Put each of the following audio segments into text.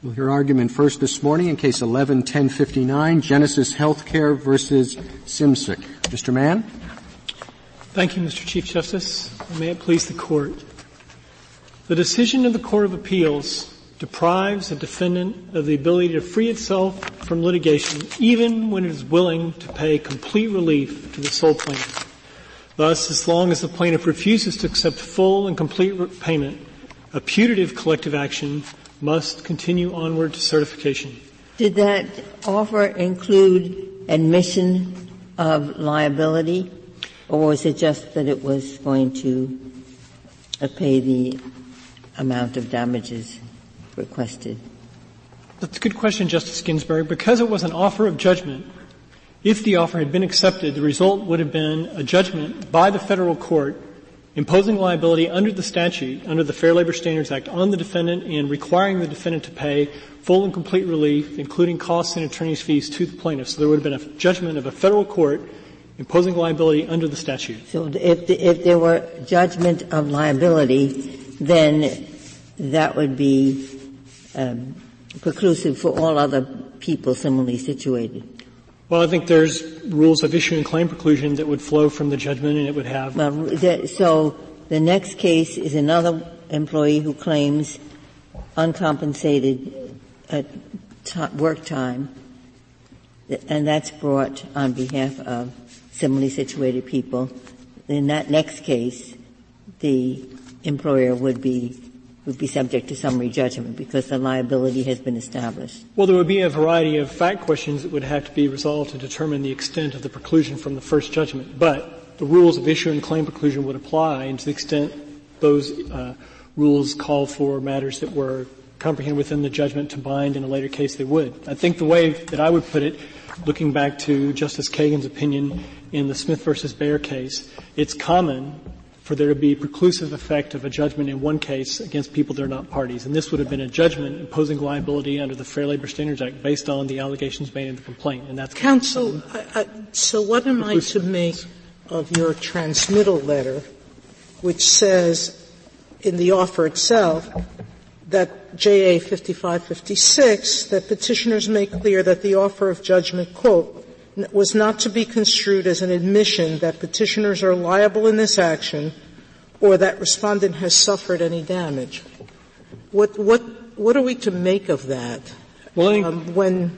We'll hear argument first this morning in Case 11-1059, Genesis Healthcare versus Symczyk. Mr. Mann. Thank you, Mr. Chief Justice, and may it please the Court. The decision of the Court of Appeals deprives a defendant of the ability to free itself from litigation, even when it is willing to pay complete relief to the sole plaintiff. Thus, as long as the plaintiff refuses to accept full and complete payment, a putative collective action must continue onward to certification. Did that offer include admission of liability, or was it just that it was going to pay the amount of damages requested? That's a good question, Justice Ginsburg. Because it was an offer of judgment, if the offer had been accepted, the result would have been a judgment by the federal court imposing liability under the statute, under the Fair Labor Standards Act, on the defendant and requiring the defendant to pay full and complete relief, including costs and attorney's fees, to the plaintiff. So there would have been a judgment of a federal court imposing liability under the statute. So if there were judgment of liability, then that would be preclusive for all other people similarly situated. Well, I think there's rules of issue and claim preclusion that would flow from the judgment, and it would have. Well, so the next case is another employee who claims uncompensated work time, and that's brought on behalf of similarly situated people. In that next case, the employer would be subject to summary judgment because the liability has been established. Well, there would be a variety of fact questions that would have to be resolved to determine the extent of the preclusion from the first judgment. But the rules of issue and claim preclusion would apply, and to the extent those rules call for matters that were comprehended within the judgment to bind in a later case, they would. I think the way that I would put it, looking back to Justice Kagan's opinion in the Smith versus Bayer case, it's common for there to be preclusive effect of a judgment in one case against people that are not parties. And this would have been a judgment imposing liability under the Fair Labor Standards Act based on the allegations made in the complaint. And that's counsel, so what am I to make of your transmittal letter, which says in the offer itself that JA 5556, that petitioners make clear that the offer of judgment, quote, was not to be construed as an admission that petitioners are liable in this action or that respondent has suffered any damage. What are we to make of that? Well, when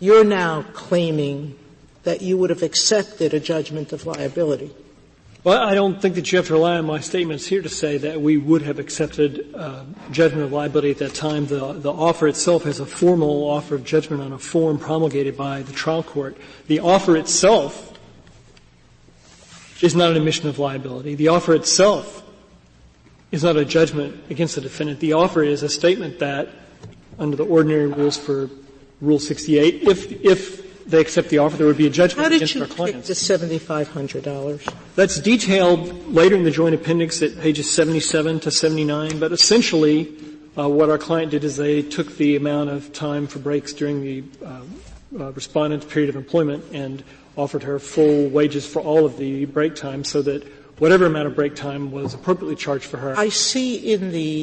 you're now claiming that you would have accepted a judgment of liability? Well, I don't think that you have to rely on my statements here to say that we would have accepted judgment of liability at that time. The offer itself is a formal offer of judgment on a form promulgated by the trial court. The offer itself is not an admission of liability. The offer itself is not a judgment against the defendant. The offer is a statement that, under the ordinary rules for Rule 68, if they accept the offer, there would be a judgment against our clients. How did you pick the $7,500? That's detailed later in the joint appendix at pages 77 to 79, but essentially what our client did is they took the amount of time for breaks during the respondent's period of employment and offered her full wages for all of the break time so that whatever amount of break time was appropriately charged for her. I see in the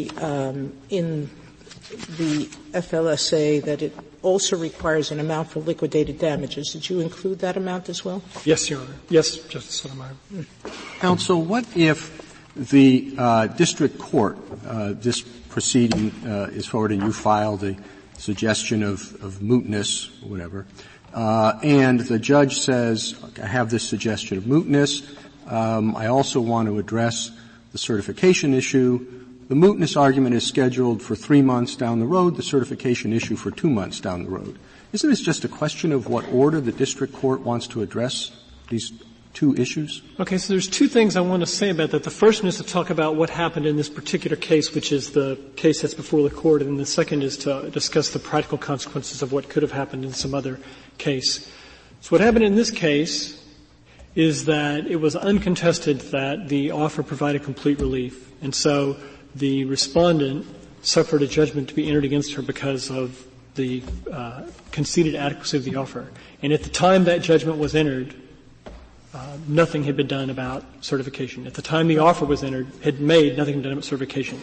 FLSA that it also requires an amount for liquidated damages. Did you include that amount as well? Yes, Your Honor. Yes, Justice Sotomayor. Counsel, what if the district court, this proceeding is forwarded and you file the suggestion of mootness, whatever, and the judge says, I have this suggestion of mootness. I also want to address the certification issue. The mootness argument is scheduled for 3 months down the road, the certification issue for 2 months down the road. Isn't this just a question of what order the district court wants to address these two issues? Okay, so there's two things I want to say about that. The first one is to talk about what happened in this particular case, which is the case that's before the court, and the second is to discuss the practical consequences of what could have happened in some other case. So what happened in this case is that it was uncontested that the offer provided complete relief, and so the respondent suffered a judgment to be entered against her because of the conceded adequacy of the offer. And at the time that judgment was entered, nothing had been done about certification. At the time the offer was entered, had made nothing done about certification.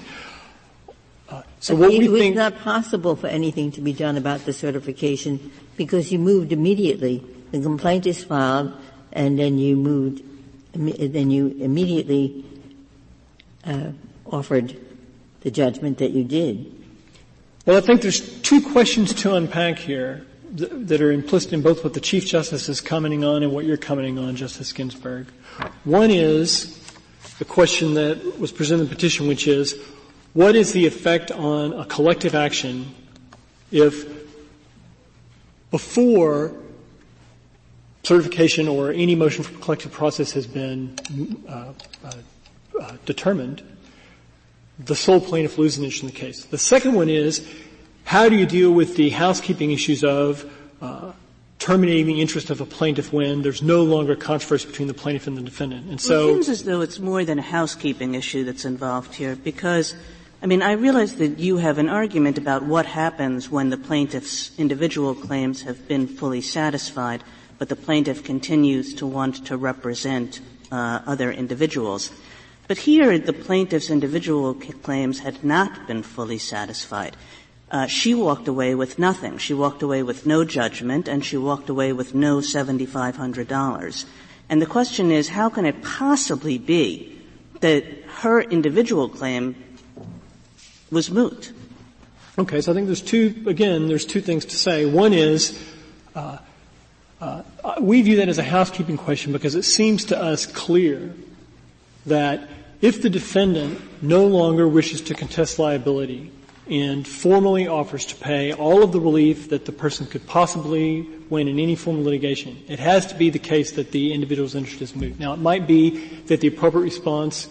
So what we think — it's not possible for anything to be done about the certification because you moved immediately. The complaint is filed, and then you moved — then you immediately offered the judgment that you did. Well, I think there's two questions to unpack here that are implicit in both what the Chief Justice is commenting on and what you're commenting on, Justice Ginsburg. One is the question that was presented in the petition, which is, what is the effect on a collective action if before certification or any motion for collective process has been determined, the sole plaintiff loses an issue in the case? The second one is, how do you deal with the housekeeping issues of terminating the interest of a plaintiff when there's no longer controversy between the plaintiff and the defendant? And so — it seems as though it's more than a housekeeping issue that's involved here, because I mean, I realize that you have an argument about what happens when the plaintiff's individual claims have been fully satisfied, but the plaintiff continues to want to represent other individuals. But here, the plaintiff's individual claims had not been fully satisfied. She walked away with nothing. She walked away with no judgment, and she walked away with no $7,500. And the question is, how can it possibly be that her individual claim was moot? Okay, so I think there's two things to say. One is, we view that as a housekeeping question because it seems to us clear that if the defendant no longer wishes to contest liability and formally offers to pay all of the relief that the person could possibly win in any form of litigation, it has to be the case that the individual's interest is moot. Now, it might be that the appropriate response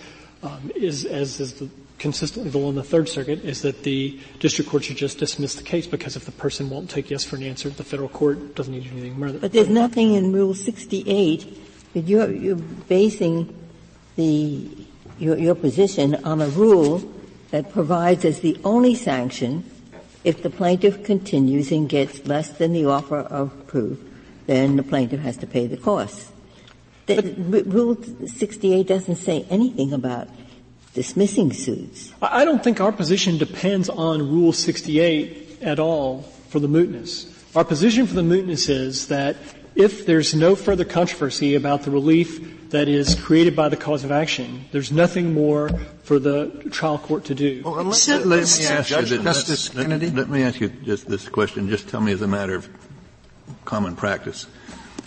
is, as is the consistently the law in the Third Circuit, is that the district court should just dismiss the case because if the person won't take yes for an answer, the federal court doesn't need to do anything more. But there's nothing in Rule 68 that you're basing your position on a rule that provides as the only sanction if the plaintiff continues and gets less than the offer of proof, then the plaintiff has to pay the cost. Rule 68 doesn't say anything about dismissing suits. I don't think our position depends on Rule 68 at all for the mootness. Our position for the mootness is that if there's no further controversy about the relief that is created by the cause of action, there's nothing more for the trial court to do. Well, let me ask you this question. Just tell me as a matter of common practice.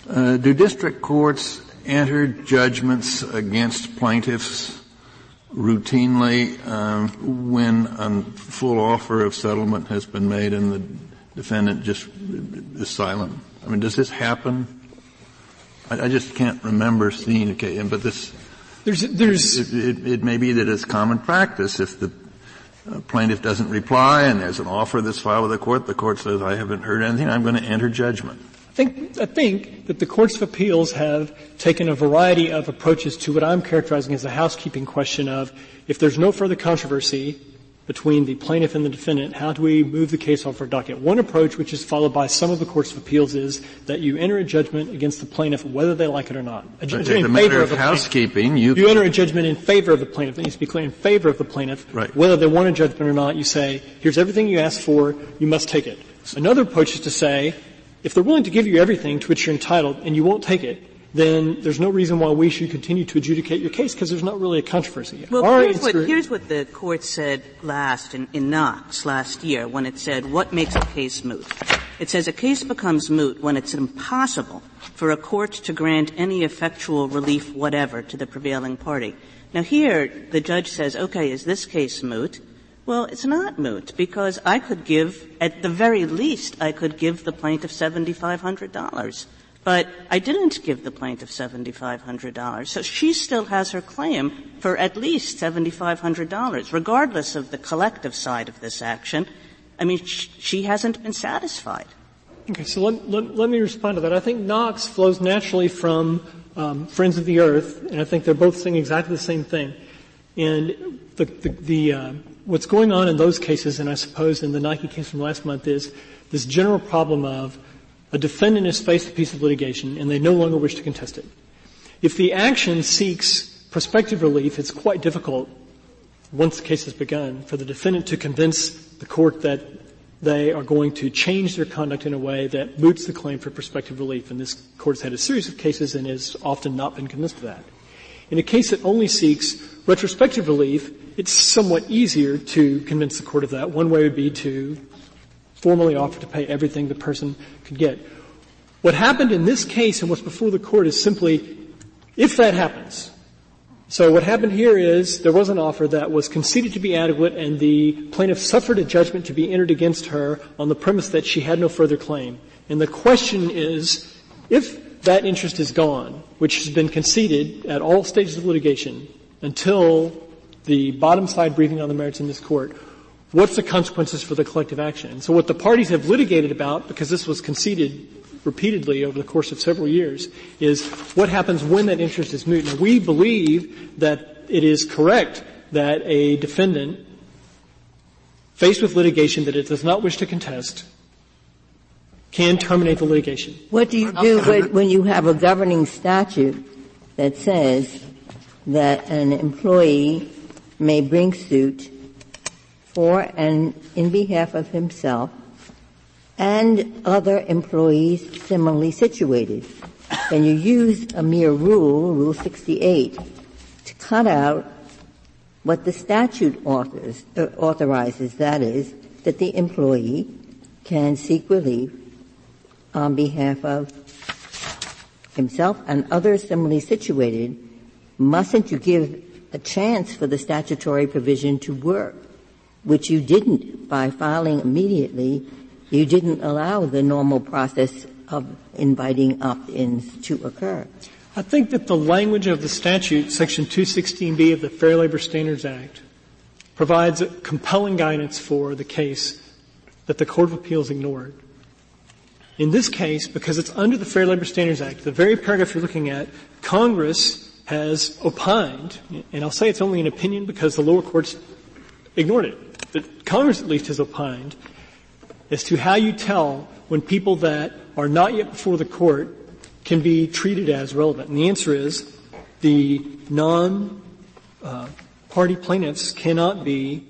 Do district courts enter judgments against plaintiffs routinely when a full offer of settlement has been made and the defendant just is silent? I mean, does this happen? I just can't remember seeing a case, but this it may be that it's common practice if the plaintiff doesn't reply and there's an offer that's filed with the court says, I haven't heard anything, I'm going to enter judgment. I think that the courts of appeals have taken a variety of approaches to what I'm characterizing as a housekeeping question of, if there's no further controversy between the plaintiff and the defendant, how do we move the case off our docket? One approach, which is followed by some of the courts of appeals, is that you enter a judgment against the plaintiff whether they like it or not. A judgment in favor of the housekeeping, you enter a judgment in favor of the plaintiff. It needs to be clear, in favor of the plaintiff. Right. Whether they want a judgment or not, you say, here's everything you asked for, you must take it. Another approach is to say, if they're willing to give you everything to which you're entitled and you won't take it, then there's no reason why we should continue to adjudicate your case because there's not really a controversy yet. Well, here's what the court said in Knox last year when it said, what makes a case moot? It says a case becomes moot when it's impossible for a court to grant any effectual relief whatever to the prevailing party. Now here, the judge says, okay, is this case moot? Well, it's not moot because I could give, at the very least, I could give the plaintiff $7,500. But I didn't give the plaintiff $7,500. So she still has her claim for at least $7,500, regardless of the collective side of this action. I mean, she hasn't been satisfied. Okay, so let me respond to that. I think Knox flows naturally from Friends of the Earth, and I think they're both saying exactly the same thing. And what's going on in those cases, and I suppose in the Nike case from last month, is this general problem of a defendant has faced a piece of litigation and they no longer wish to contest it. If the action seeks prospective relief, it's quite difficult once the case has begun, for the defendant to convince the court that they are going to change their conduct in a way that moots the claim for prospective relief. And this court has had a series of cases and has often not been convinced of that. In a case that only seeks retrospective relief, it's somewhat easier to convince the court of that. One way would be to formally offer to pay everything the person could get. What happened in this case and what's before the court is simply, if that happens. So what happened here is there was an offer that was conceded to be adequate, and the plaintiff suffered a judgment to be entered against her on the premise that she had no further claim. And the question is, if that interest is gone, which has been conceded at all stages of litigation until the bottom side briefing on the merits in this court, what's the consequences for the collective action? So what the parties have litigated about, because this was conceded repeatedly over the course of several years, is what happens when that interest is moot. Now, we believe that it is correct that a defendant faced with litigation that it does not wish to contest can terminate the litigation. What do you do when you have a governing statute that says that an employee may bring suit for and in behalf of himself and other employees similarly situated? And you use a mere rule, Rule 68, to cut out what the statute authorizes, that is, that the employee can seek relief on behalf of himself and others similarly situated. Mustn't you give a chance for the statutory provision to work, which you didn't by filing immediately? You didn't allow the normal process of inviting opt-ins to occur. I think that the language of the statute, Section 216B of the Fair Labor Standards Act, provides compelling guidance for the case that the Court of Appeals ignored. In this case, because it's under the Fair Labor Standards Act, the very paragraph you're looking at, Congress has opined, and I'll say it's only an opinion because the lower courts ignored it, but Congress at least has opined as to how you tell when people that are not yet before the court can be treated as relevant. And the answer is the non-party plaintiffs cannot be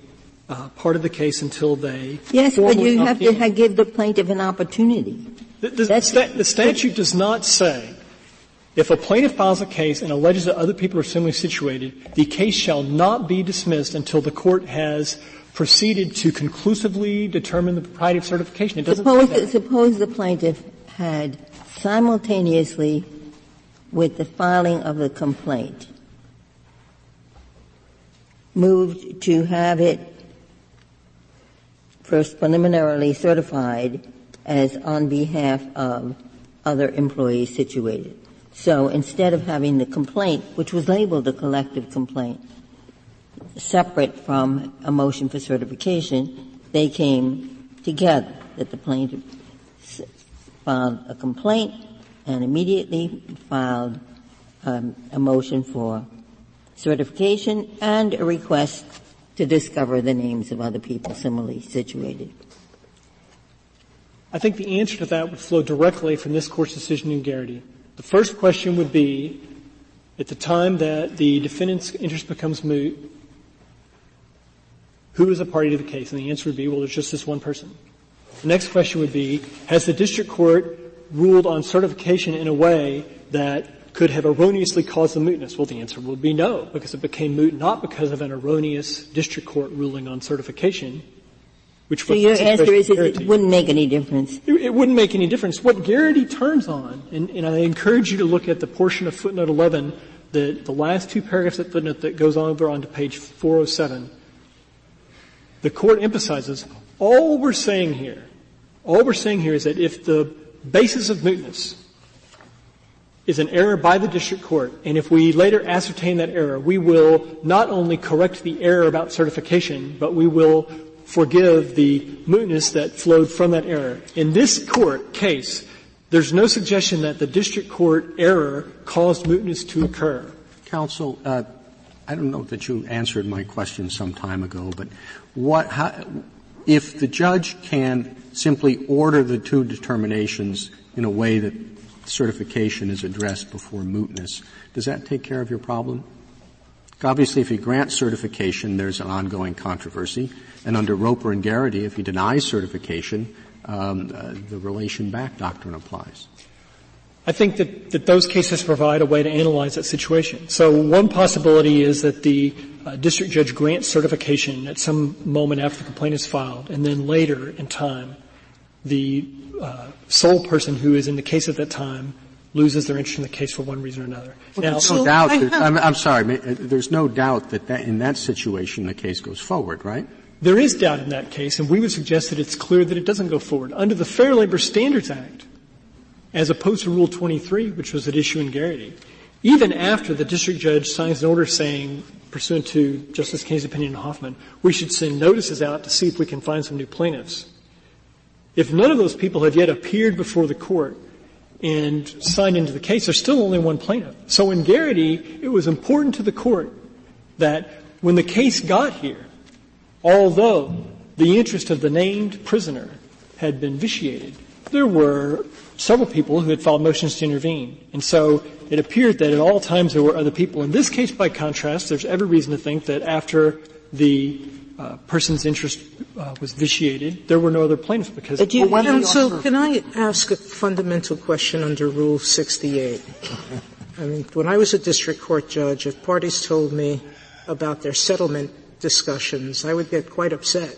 part of the case until they formally opt-in. Yes, but you have to give the plaintiff an opportunity. The statute does not say if a plaintiff files a case and alleges that other people are similarly situated, the case shall not be dismissed until the court has proceeded to conclusively determine the propriety of certification. It doesn't say that. Suppose the plaintiff had simultaneously with the filing of the complaint moved to have it first preliminarily certified as on behalf of other employees situated. So instead of having the complaint, which was labeled a collective complaint, separate from a motion for certification, they came together, that the plaintiff filed a complaint and immediately filed a motion for certification and a request to discover the names of other people similarly situated. I think the answer to that would flow directly from this Court's decision in Garrity. The first question would be, at the time that the defendant's interest becomes moot, who is a party to the case? And the answer would be, well, there's just this one person. The next question would be, has the district court ruled on certification in a way that could have erroneously caused the mootness? Well, the answer would be no, because it became moot not because of an erroneous district court ruling on certification, which was the situation. So your answer is it wouldn't make any difference. It wouldn't make any difference. What Garrity turns on, and I encourage you to look at the portion of footnote 11, the last two paragraphs of footnote that goes over onto page 407, the Court emphasizes all we're saying here is that if the basis of mootness is an error by the district court, and if we later ascertain that error, we will not only correct the error about certification, but we will forgive the mootness that flowed from that error. In this court case, there's no suggestion that the district court error caused mootness to occur. Counsel, I don't know that you answered my question some time ago, but if the judge can simply order the two determinations in a way that certification is addressed before mootness, does that take care of your problem? Obviously, if he grants certification, there's an ongoing controversy. And under Roper and Garrity, if he denies certification, the relation back doctrine applies. I think that those cases provide a way to analyze that situation. So one possibility is that the district judge grants certification at some moment after the complaint is filed, and then later in time, the sole person who is in the case at that time loses their interest in the case for one reason or another. Well, now, there's no doubt. I'm sorry. There's no doubt that in that situation the case goes forward, right? There is doubt in that case, and we would suggest that it's clear that it doesn't go forward. Under the Fair Labor Standards Act, as opposed to Rule 23, which was at issue in Garrity, even after the district judge signs an order saying, pursuant to Justice Kennedy's opinion in Hoffman, we should send notices out to see if we can find some new plaintiffs. If none of those people have yet appeared before the court and signed into the case, there's still only one plaintiff. So in Garrity, it was important to the court that when the case got here, although the interest of the named prisoner had been vitiated, there were several people who had filed motions to intervene. And so it appeared that at all times there were other people. In this case, by contrast, there's every reason to think that after the person's interest was vitiated, there were no other plaintiffs because of so can I ask a fundamental question under Rule 68? I mean, when I was a district court judge, if parties told me about their settlement discussions, I would get quite upset.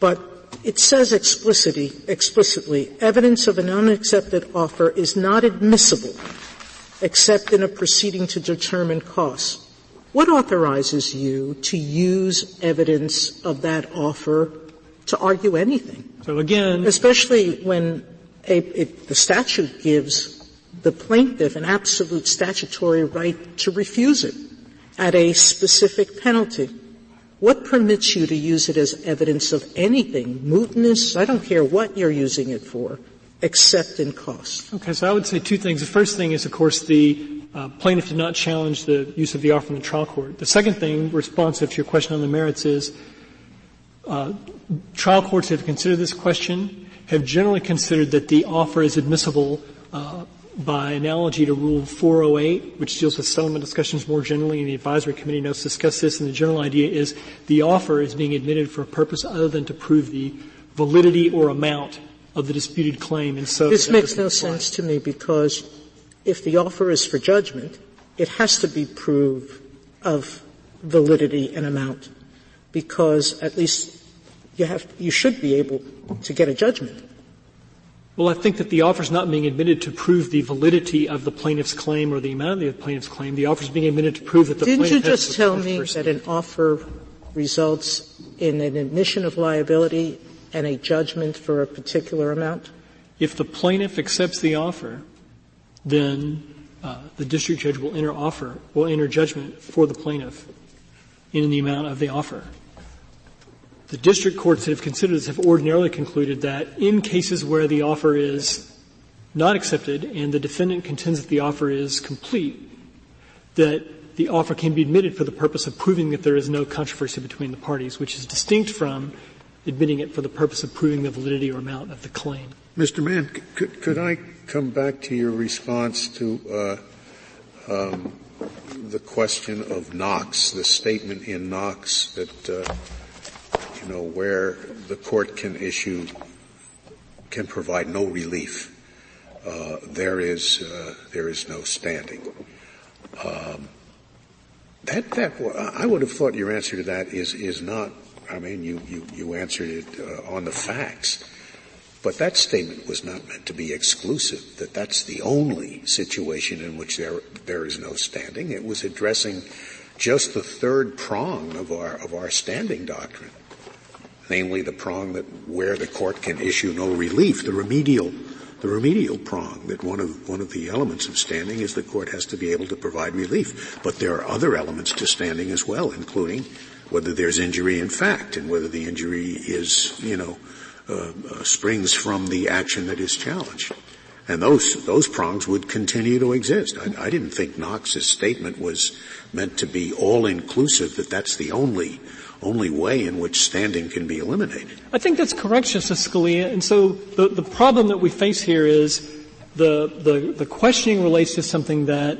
But it says explicitly, evidence of an unaccepted offer is not admissible except in a proceeding to determine costs. What authorizes you to use evidence of that offer to argue anything? So again, especially when the statute gives the plaintiff an absolute statutory right to refuse it at a specific penalty. What permits you to use it as evidence of anything, mootness, I don't care what you're using it for, except in cost? Okay, so I would say two things. The first thing is, of course, the plaintiff did not challenge the use of the offer in the trial court. The second thing, responsive to your question on the merits, is trial courts have considered this question, have generally considered that the offer is admissible by analogy to Rule 408, which deals with settlement discussions more generally, and the advisory committee notes discuss this, and the general idea is the offer is being admitted for a purpose other than to prove the validity or amount of the disputed claim. And so this makes no sense to me, because if the offer is for judgment, it has to be proved of validity and amount, because at least you should be able to get a judgment. Well, I think that the offer is not being admitted to prove the validity of the plaintiff's claim or the amount of the plaintiff's claim. The offer is being admitted to prove that the plaintiff has the first person. Didn't you just tell me that an offer results in an admission of liability and a judgment for a particular amount? If the plaintiff accepts the offer, then the district judge will enter judgment for the plaintiff in the amount of the offer. The district courts that have considered this have ordinarily concluded that in cases where the offer is not accepted and the defendant contends that the offer is complete, that the offer can be admitted for the purpose of proving that there is no controversy between the parties, which is distinct from admitting it for the purpose of proving the validity or amount of the claim. Mr. Mann, could I come back to your response to the question of Knox, the statement in Knox that where the court can provide no relief, there is no standing. I would have thought your answer to that is not. I mean, you answered it on the facts, but that statement was not meant to be exclusive. That's the only situation in which there is no standing. It was addressing just the third prong of our standing doctrine. Namely, the prong that where the court can issue no relief, the remedial prong, that one of the elements of standing is the court has to be able to provide relief. But there are other elements to standing as well, including whether there's injury in fact and whether the injury is, springs from the action that is challenged. And those prongs would continue to exist. I didn't think Knox's statement was meant to be all inclusive, that's the only way in which standing can be eliminated. I think that's correct, Justice Scalia. And so the problem that we face here is the questioning relates to something that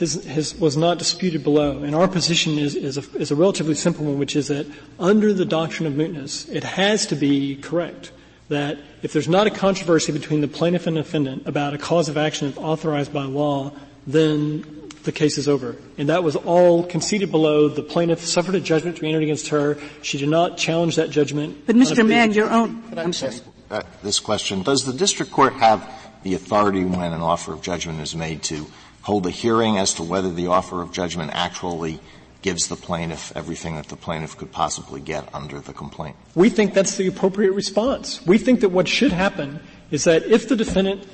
was not disputed below. And our position is a relatively simple one, which is that under the doctrine of mootness, it has to be correct that if there's not a controversy between the plaintiff and defendant about a cause of action authorized by law, then the case is over. And that was all conceded below. The plaintiff suffered a judgment to be entered against her. She did not challenge that judgment. But, Mr. Mann, your own – I'm sorry. This question. Does the district court have the authority when an offer of judgment is made to hold a hearing as to whether the offer of judgment actually gives the plaintiff everything that the plaintiff could possibly get under the complaint? We think that's the appropriate response. We think that what should happen is that if the defendant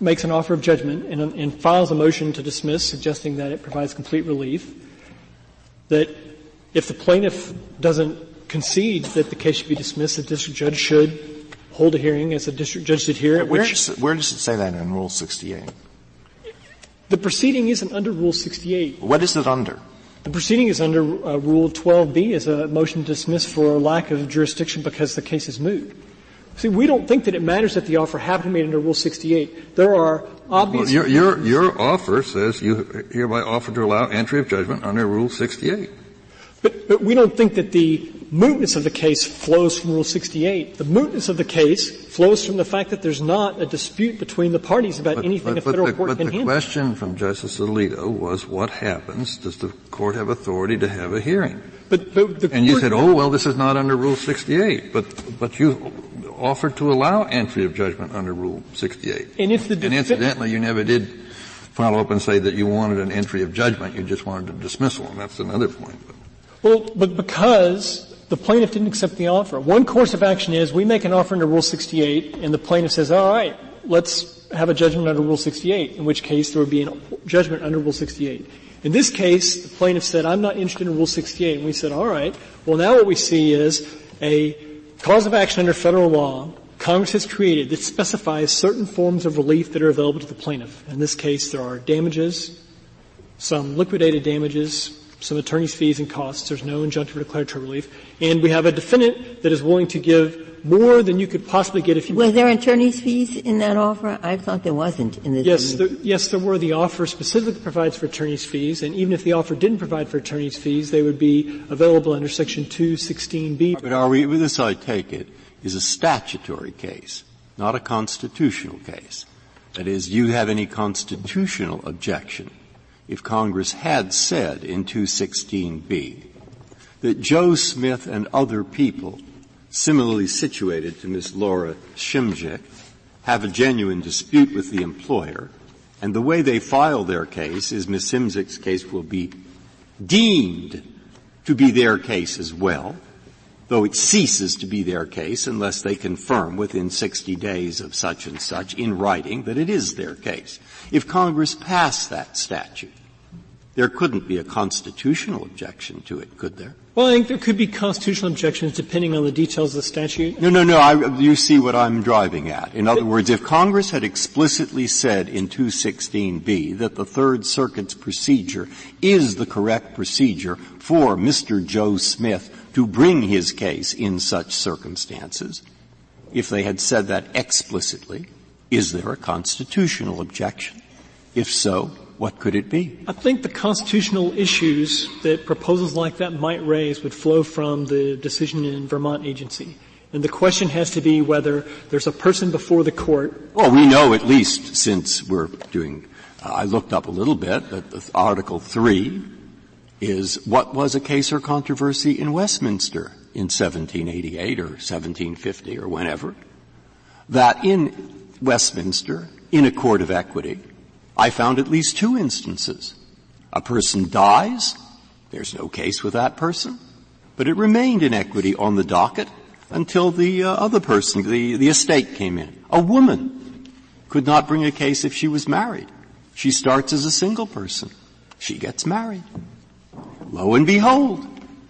makes an offer of judgment and files a motion to dismiss, suggesting that it provides complete relief, that if the plaintiff doesn't concede that the case should be dismissed, the district judge should hold a hearing, as the district judge did here. Where does it say that in Rule 68? The proceeding isn't under Rule 68. What is it under? The proceeding is under Rule 12b as a motion to dismiss for lack of jurisdiction because the case is moot. See, we don't think that it matters that the offer happened to be made under Rule 68. There are obvious... Well, your offer says you hereby offer to allow entry of judgment under Rule 68. But we don't think that the mootness of the case flows from Rule 68. The mootness of the case flows from the fact that there's not a dispute between the parties about anything a federal court can handle. But the question from Justice Alito was, what happens? Does the court have authority to have a hearing? And you said, oh, well, this is not under Rule 68. But you offered to allow entry of judgment under Rule 68. And incidentally, you never did follow up and say that you wanted an entry of judgment. You just wanted a dismissal, and that's another point. But because the plaintiff didn't accept the offer. One course of action is we make an offer under Rule 68, and the plaintiff says, all right, let's have a judgment under Rule 68, in which case there would be a judgment under Rule 68. In this case, the plaintiff said, I'm not interested in Rule 68. And we said, all right, well, now what we see is a cause of action under federal law Congress has created that specifies certain forms of relief that are available to the plaintiff. In this case, there are damages, some liquidated damages, some attorney's fees and costs. There's no injunctive or declaratory relief. And we have a defendant that is willing to give more than you could possibly get if you... Were there attorney's fees in that offer? I thought there wasn't in this... Yes, there were. The offer specifically provides for attorney's fees, and even if the offer didn't provide for attorney's fees, they would be available under Section 216B. But this, I take it, is a statutory case, not a constitutional case. That is, do you have any constitutional objection if Congress had said in 216B that Joe Smith and other people similarly situated to Ms. Laura Symczyk have a genuine dispute with the employer, and the way they file their case is Ms. Symczyk's case will be deemed to be their case as well, though it ceases to be their case unless they confirm within 60 days of such and such in writing that it is their case. If Congress passed that statute, there couldn't be a constitutional objection to it, could there? Well, I think there could be constitutional objections depending on the details of the statute. No. You see what I'm driving at. In other words, if Congress had explicitly said in 216B that the Third Circuit's procedure is the correct procedure for Mr. Joe Smith to bring his case in such circumstances, if they had said that explicitly, is there a constitutional objection? If so, what could it be? I think the constitutional issues that proposals like that might raise would flow from the decision in Vermont agency. And the question has to be whether there's a person before the court. Well, we know at least since we're doing I looked up a little bit that Article III is what was a case or controversy in Westminster in 1788 or 1750 or whenever, that in Westminster, in a court of equity, I found at least two instances. A person dies, there's no case with that person, but it remained in equity on the docket until the other person, the estate came in. A woman could not bring a case if she was married. She starts as a single person. She gets married. Lo and behold,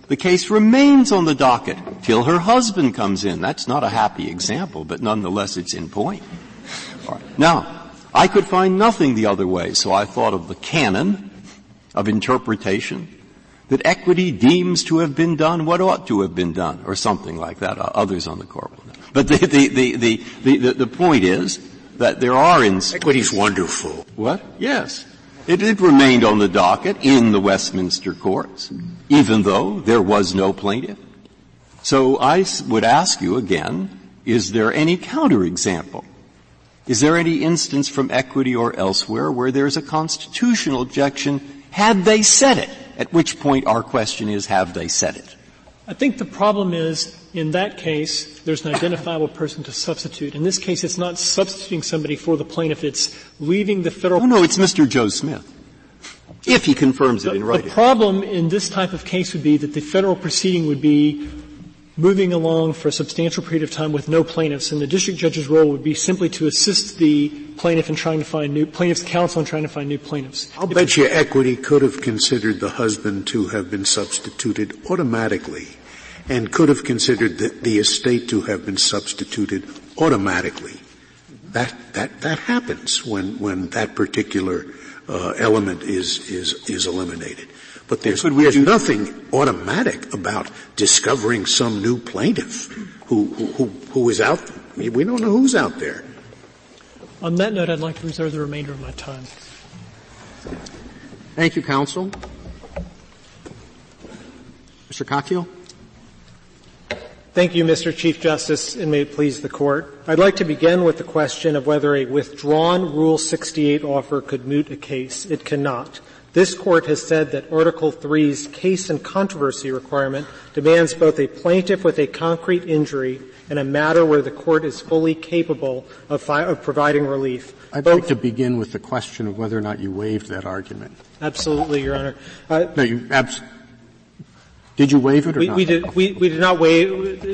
the case remains on the docket till her husband comes in. That's not a happy example, but nonetheless it's in point. All right. Now, I could find nothing the other way, so I thought of the canon of interpretation that equity deems to have been done what ought to have been done, or something like that. Others on the court will know. But the point is that there are instances. Equity's wonderful. What? Yes. It remained on the docket in the Westminster courts, even though there was no plaintiff. So I would ask you again, is there any counterexample? Is there any instance from equity or elsewhere where there is a constitutional objection, had they said it? At which point our question is, have they said it? I think the problem is, in that case, there's an identifiable person to substitute. In this case, it's not substituting somebody for the plaintiff. It's leaving the federal — No, it's Mr. Joe Smith, if he confirms it in writing. The problem in this type of case would be that the federal proceeding would be moving along for a substantial period of time with no plaintiffs, and the district judge's role would be simply to assist the plaintiff in trying to find new plaintiffs' counsel in trying to find new plaintiffs. I'll bet you equity could have considered the husband to have been substituted automatically, and could have considered the estate to have been substituted automatically. That happens when that particular element is eliminated. But there's nothing automatic about discovering some new plaintiff who is out there. We don't know who's out there. On that note, I'd like to reserve the remainder of my time. Thank you, counsel. Mr. Katyal. Thank you, Mr. Chief Justice, and may it please the Court. I'd like to begin with the question of whether a withdrawn Rule 68 offer could moot a case. It cannot. This Court has said that Article III's case and controversy requirement demands both a plaintiff with a concrete injury and a matter where the Court is fully capable of providing relief. I'd like to begin with the question of whether or not you waived that argument. Absolutely, Your Honor. Did you waive it or not? We did not waive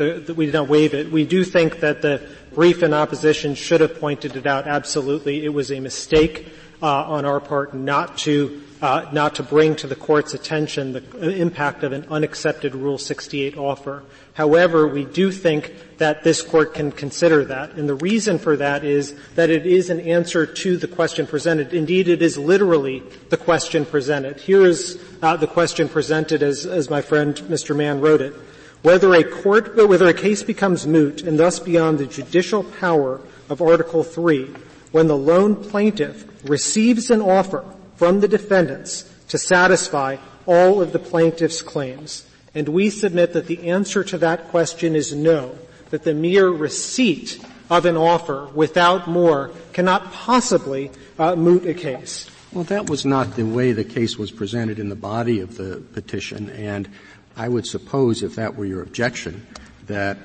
it. We do think that the brief in opposition should have pointed it out. Absolutely. It was a mistake on our part not to bring to the Court's attention the impact of an unaccepted Rule 68 offer. However, we do think that this Court can consider that. And the reason for that is that it is an answer to the question presented. Indeed, it is literally the question presented. Here is the question presented as my friend Mr. Mann wrote it. Whether a case becomes moot and thus beyond the judicial power of Article III when the lone plaintiff receives an offer from the defendants to satisfy all of the plaintiff's claims. And we submit that the answer to that question is no, that the mere receipt of an offer without more cannot possibly moot a case. Well, that was not the way the case was presented in the body of the petition, and I would suppose, if that were your objection, that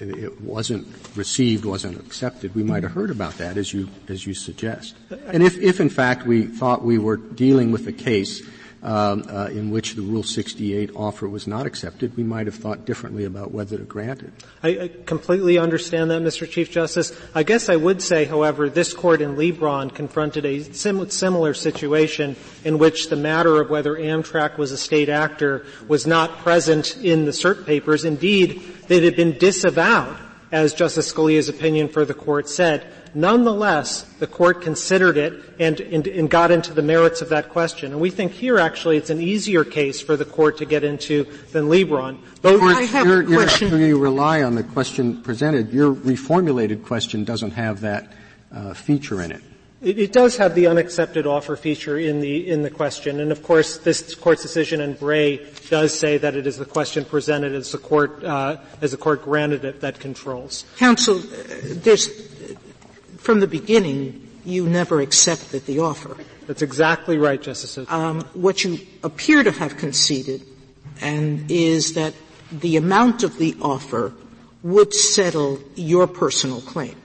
it wasn't received, wasn't accepted. We might have heard about that, as you suggest. And if in fact we thought we were dealing with a case in which the Rule 68 offer was not accepted, we might have thought differently about whether to grant it. I completely understand that, Mr. Chief Justice. I guess I would say, however, this Court in LeBron confronted a similar situation in which the matter of whether Amtrak was a state actor was not present in the cert papers. Indeed, it had been disavowed, as Justice Scalia's opinion for the Court said. Nonetheless, the Court considered it and got into the merits of that question. And we think here, actually, it's an easier case for the Court to get into than LeBron. I have a question. You rely on the question presented. Your reformulated question doesn't have that feature in it. It does have the unaccepted offer feature in the question, and of course this Court's decision in Bray does say that it is the question presented as the Court granted it that controls. Counsel, from the beginning you never accepted the offer. That's exactly right, Justice. What you appear to have conceded and is that the amount of the offer would settle your personal claim.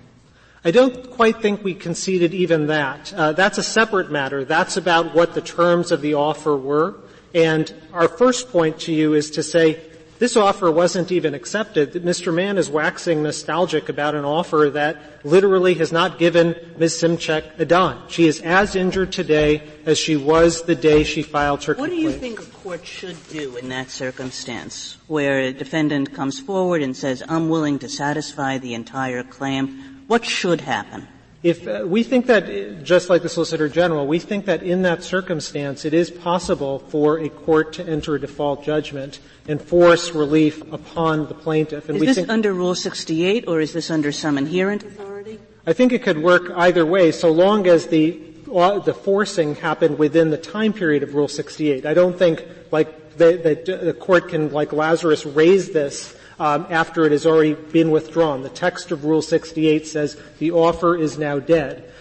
I don't quite think we conceded even that. That's a separate matter. That's about what the terms of the offer were. And our first point to you is to say this offer wasn't even accepted. Mr. Mann is waxing nostalgic about an offer that literally has not given Ms. Symczyk a dime. She is as injured today as she was the day she filed her complaint. What do you think a court should do in that circumstance where a defendant comes forward and says, I'm willing to satisfy the entire claim? What should happen? If we think that, just like the Solicitor General, we think that in that circumstance it is possible for a court to enter a default judgment and force relief upon the plaintiff. And is this under Rule 68 or is this under some inherent authority? I think it could work either way so long as the the forcing happened within the time period of Rule 68. I don't think, like, the court can, like Lazarus, raise this after it has already been withdrawn. The text of Rule 68 says the offer is now dead.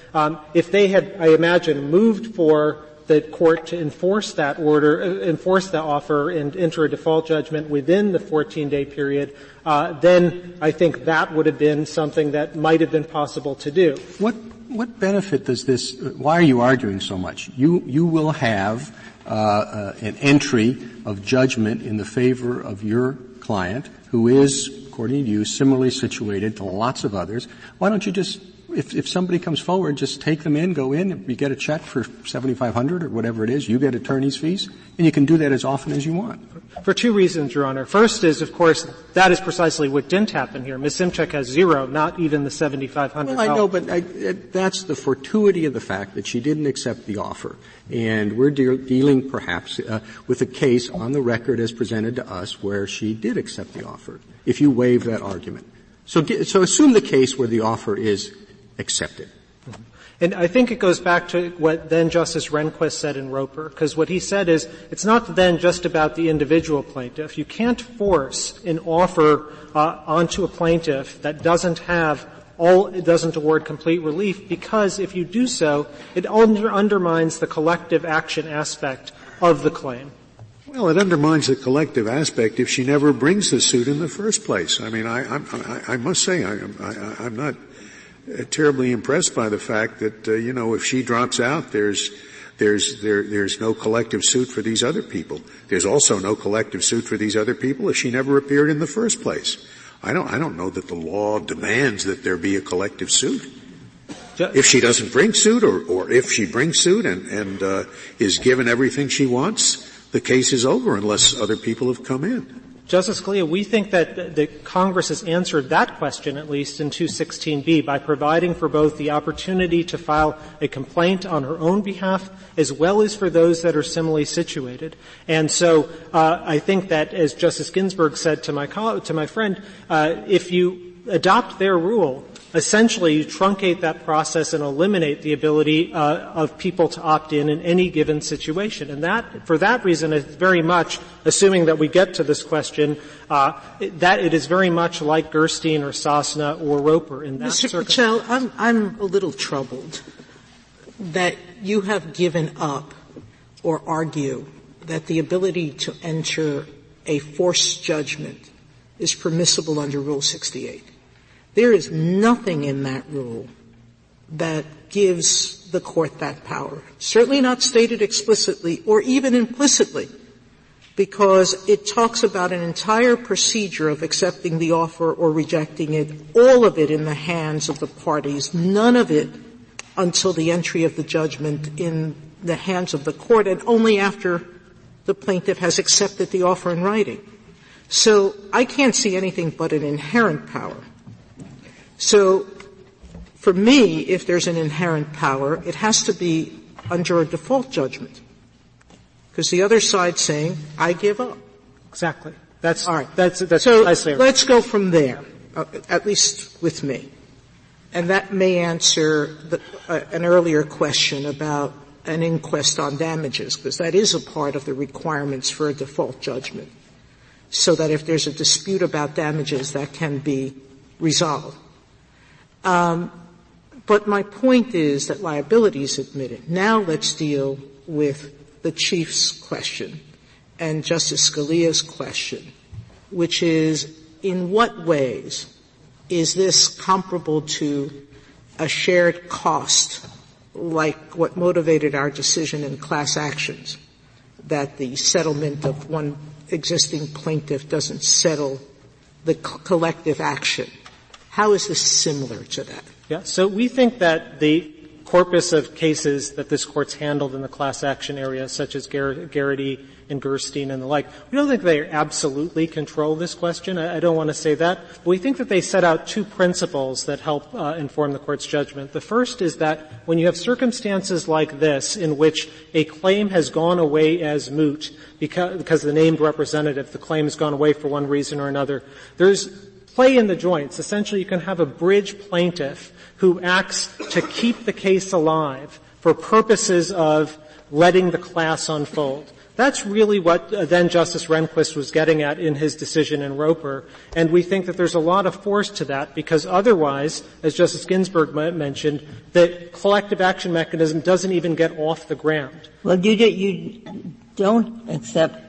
If they had, I imagine, moved for the court to enforce that order, enforce the offer and enter a default judgment within the 14-day period, then I think that would have been something that might have been possible to do. What benefit does this, why are you arguing so much? You will have, an entry of judgment in the favor of your client who is, according to you, similarly situated to lots of others. Why don't you just, if somebody comes forward, just take them in, go in, and you get a check for $7,500 or whatever it is, you get attorney's fees, and you can do that as often as you want. For two reasons, Your Honor. First is, of course, that is precisely what didn't happen here. Ms. Symczyk has zero, not even the $7,500. Well, I know, but that's the fortuity of the fact that she didn't accept the offer. And we're dealing, perhaps, with a case on the record as presented to us where she did accept the offer, if you waive that argument. So assume the case where the offer is accepted. And I think it goes back to what then Justice Rehnquist said in Roper, because what he said is it's not then just about the individual plaintiff. You can't force an offer onto a plaintiff that doesn't have doesn't award complete relief, because if you do so, it undermines the collective action aspect of the claim. Well, it undermines the collective aspect if she never brings the suit in the first place. I mean, I must say I'm not terribly impressed by the fact that if she drops out, there's no collective suit for these other people. There's also no collective suit for these other people if she never appeared in the first place. I don't know that the law demands that there be a collective suit. If she doesn't bring suit, or if she brings suit and is given everything she wants, the case is over unless other people have come in. Justice Scalia, we think that the Congress has answered that question, at least in 216B, by providing for both the opportunity to file a complaint on her own behalf as well as for those that are similarly situated. And so I think that, as Justice Ginsburg said to my friend, if you adopt their rule, essentially you truncate that process and eliminate the ability of people to opt in any given situation. And that, for that reason, is very much, assuming that we get to this question, that it is very much like Gerstein or Sosna or Roper in that circumstance. Mr. Pichel, I'm a little troubled that you have given up or argue that the ability to enter a forced judgment is permissible under Rule 68. There is nothing in that rule that gives the court that power, certainly not stated explicitly or even implicitly, because it talks about an entire procedure of accepting the offer or rejecting it, all of it in the hands of the parties, none of it until the entry of the judgment in the hands of the court, and only after the plaintiff has accepted the offer in writing. So I can't see anything but an inherent power. So, for me, if there's an inherent power, it has to be under a default judgment, because the other side's saying, "I give up." Exactly. That's all right. That's so. Let's go from there, at least with me, and that may answer an earlier question about an inquest on damages, because that is a part of the requirements for a default judgment. So that if there's a dispute about damages, that can be resolved. But my point is that liability is admitted. Now let's deal with the Chief's question and Justice Scalia's question, which is, in what ways is this comparable to a shared cost, like what motivated our decision in class actions, that the settlement of one existing plaintiff doesn't settle the collective action? How is this similar to that? Yeah, so we think that the corpus of cases that this Court's handled in the class action area, such as Garrity and Gerstein and the like, we don't think they absolutely control this question. I don't want to say that. But we think that they set out two principles that help inform the Court's judgment. The first is that when you have circumstances like this in which a claim has gone away as moot because the named representative, the claim has gone away for one reason or another, there's play in the joints. Essentially, you can have a bridge plaintiff who acts to keep the case alive for purposes of letting the class unfold. That's really what then Justice Rehnquist was getting at in his decision in Roper, and we think that there's a lot of force to that because otherwise, as Justice Ginsburg mentioned, the collective action mechanism doesn't even get off the ground. Well, you don't accept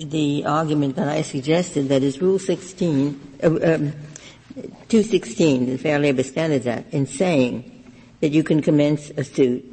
the argument that I suggested that is Rule 216, the Fair Labor Standards Act, in saying that you can commence a suit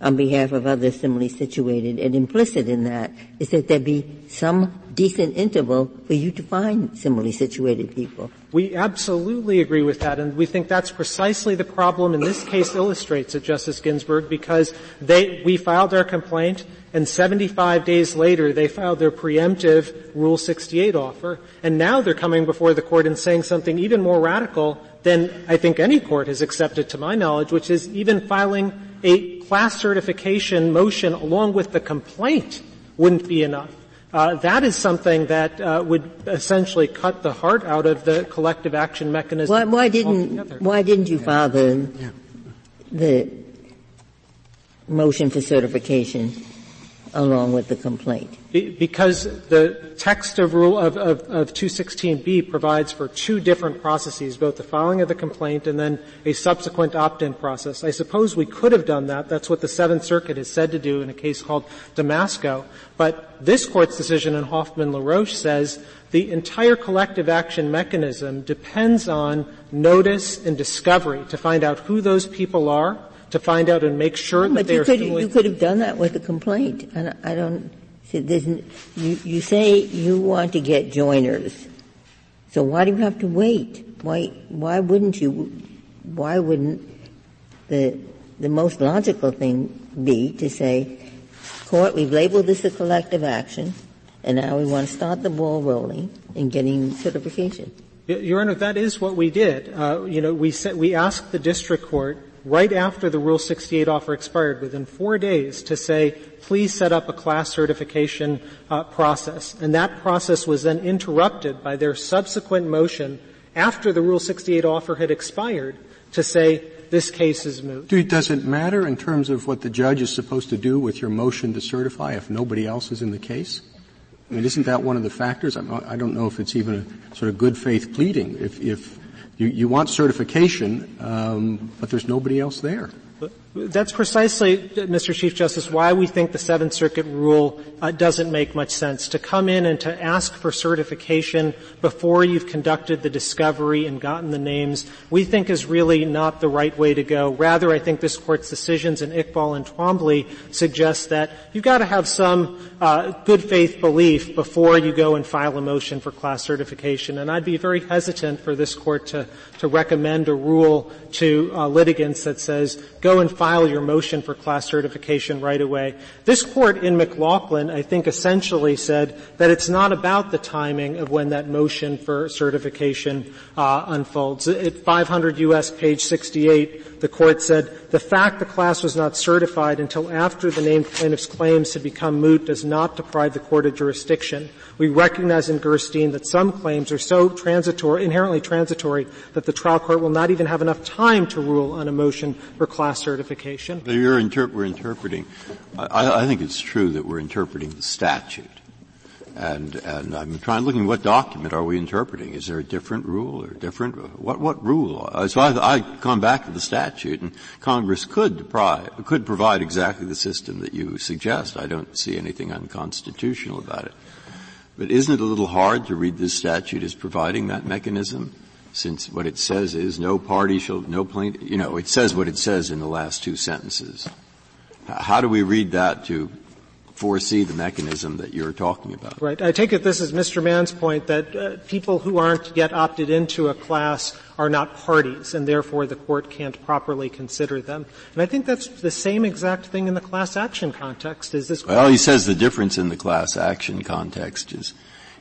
on behalf of others similarly situated, and implicit in that is that there be some decent interval for you to find similarly situated people. We absolutely agree with that, and we think that's precisely the problem in this case illustrates it, Justice Ginsburg, because we filed their complaint, and 75 days later they filed their preemptive Rule 68 offer, and now they're coming before the court and saying something even more radical than I think any court has accepted to my knowledge, which is even filing a class certification motion along with the complaint wouldn't be enough. That is something that would essentially cut the heart out of the collective action mechanism. Why didn't you file the motion for certification along with the complaint? Because the text of Rule of 216B provides for two different processes, both the filing of the complaint and then a subsequent opt-in process. I suppose we could have done that. That's what the Seventh Circuit is said to do in a case called Damasco. But this Court's decision in Hoffman-La Roche says the entire collective action mechanism depends on notice and discovery to find out who those people are, to find out and make sure that they are fully. You could have done that with the complaint. And I don't You say you want to get joiners, so why do you have to wait? Why wouldn't you? Why wouldn't the most logical thing be to say, Court, we've labeled this a collective action, and now we want to start the ball rolling in getting certification? Your Honor, that is what we did. We asked the district court, right after the Rule 68 offer expired, within 4 days, to say, please set up a class certification process. And that process was then interrupted by their subsequent motion after the Rule 68 offer had expired to say, this case is moot. Does it matter in terms of what the judge is supposed to do with your motion to certify if nobody else is in the case? I mean, isn't that one of the factors? I don't know if it's even a sort of good faith pleading. If you want certification, but there's nobody else there. That's precisely, Mr. Chief Justice, why we think the Seventh Circuit rule doesn't make much sense. To come in and to ask for certification before you've conducted the discovery and gotten the names, we think is really not the right way to go. Rather, I think this Court's decisions in Iqbal and Twombly suggest that you've got to have some good faith belief before you go and file a motion for class certification. And I'd be very hesitant for this Court to recommend a rule to litigants that says, go and file your motion for class certification right away. This Court in McLaughlin, I think, essentially said that it's not about the timing of when that motion for certification unfolds. At 500 U.S. page 68, the Court said, the fact the class was not certified until after the named plaintiff's claims had become moot does not deprive the Court of jurisdiction. We recognize in Gerstein that some claims are so inherently transitory, that the trial court will not even have enough time to rule on a motion for class certification. We're interpreting. I think it's true that we're interpreting the statute, and I'm looking what document are we interpreting? Is there a different rule or different what rule? So I come back to the statute, and Congress could provide exactly the system that you suggest. I don't see anything unconstitutional about it. But isn't it a little hard to read this statute as providing that mechanism? Since what it says is it says what it says in the last two sentences. How do we read that to foresee the mechanism that you're talking about? Right. I take it this is Mr. Mann's point that people who aren't yet opted into a class are not parties, and therefore the Court can't properly consider them. And I think that's the same exact thing in the class action context. Is this? Well, he says the difference in the class action context is,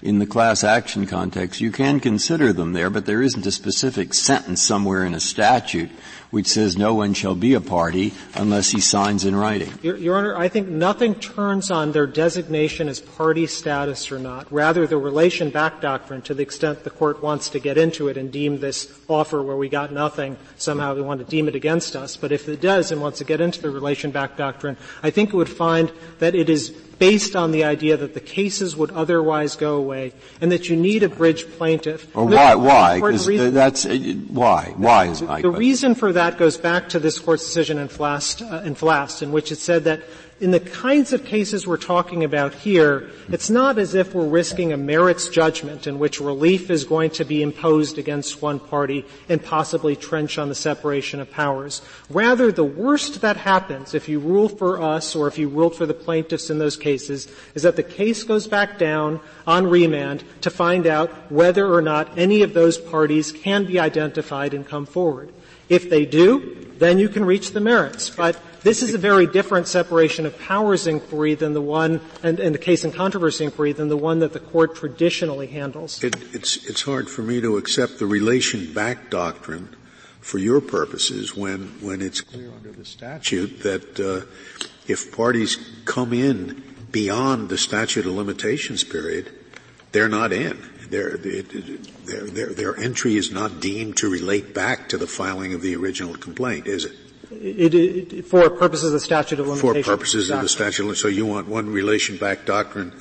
in the class action context, you can consider them there, but there isn't a specific sentence somewhere in a statute which says no one shall be a party unless he signs in writing. Your Honor, I think nothing turns on their designation as party status or not. Rather, the relation back doctrine, to the extent the Court wants to get into it and deem this offer where we got nothing, somehow they want to deem it against us. But if it does and wants to get into the relation back doctrine, I think it would find that it is based on the idea that the cases would otherwise go away and that you need a bridge plaintiff. Or why? Because that's, why is my question. The reason for that goes back to this Court's decision in Flast, in which it said that in the kinds of cases we're talking about here, it's not as if we're risking a merits judgment in which relief is going to be imposed against one party and possibly trench on the separation of powers. Rather, the worst that happens if you rule for us or if you ruled for the plaintiffs in those cases is that the case goes back down on remand to find out whether or not any of those parties can be identified and come forward. If they do, then you can reach the merits. But this is a very different separation of powers inquiry than the one, and the case and controversy inquiry than the one that the Court traditionally handles. It's hard for me to accept the relation back doctrine for your purposes when it's clear under the statute that if parties come in beyond the statute of limitations period, they're not in. Their entry is not deemed to relate back to the filing of the original complaint, is it? For purposes of the statute of limitations. For purposes of the statute. So you want one relation back doctrine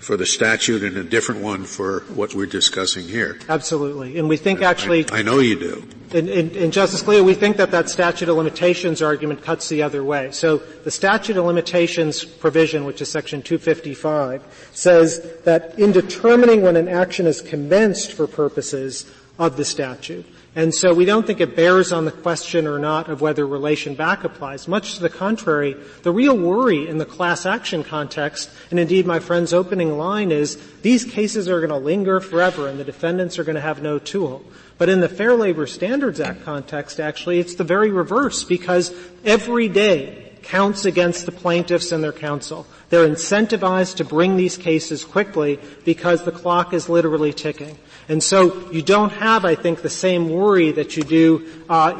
for the statute and a different one for what we're discussing here. Absolutely. And we think actually I know you do. And Justice Scalia, we think that statute of limitations argument cuts the other way. So the statute of limitations provision, which is Section 255, says that in determining when an action is commenced for purposes of the statute. And so we don't think it bears on the question or not of whether relation back applies. Much to the contrary, the real worry in the class action context, and indeed my friend's opening line is, these cases are going to linger forever and the defendants are going to have no tool. But in the Fair Labor Standards Act context, actually, it's the very reverse, because every day counts against the plaintiffs and their counsel. They're incentivized to bring these cases quickly because the clock is literally ticking. And so you don't have, I think, the same worry that you do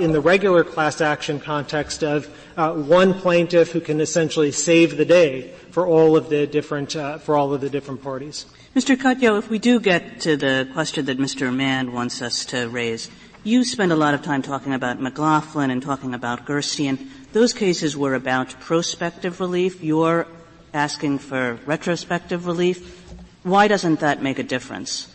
in the regular class action context of one plaintiff who can essentially save the day for all of the different parties. Mr. Katyal, if we do get to the question that Mr. Mann wants us to raise, you spend a lot of time talking about McLaughlin and talking about Gerstein. Those cases were about prospective relief. You're asking for retrospective relief. Why doesn't that make a difference?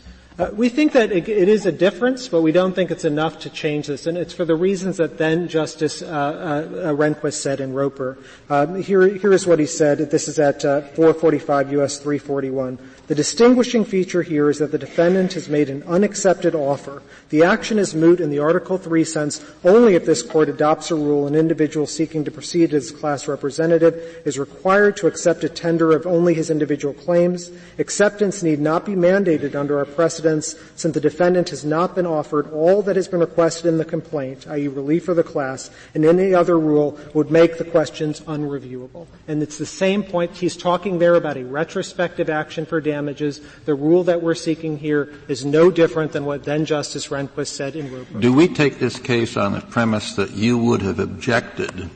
We think that it is a difference, but we don't think it's enough to change this. And it's for the reasons that then Justice Rehnquist said in Roper. Here is what he said. This is at 445 U.S. 341. The distinguishing feature here is that the defendant has made an unaccepted offer. The action is moot in the Article III sense only if this Court adopts a rule an individual seeking to proceed as class representative is required to accept a tender of only his individual claims. Acceptance need not be mandated under our precedents since the defendant has not been offered all that has been requested in the complaint, i.e. relief for the class, and any other rule would make the questions unreviewable. And it's the same point. He's talking there about a retrospective action for damage. The rule that we're seeking here is no different than what then Justice Rehnquist said in Roper. Do we take this case on the premise that you would have objected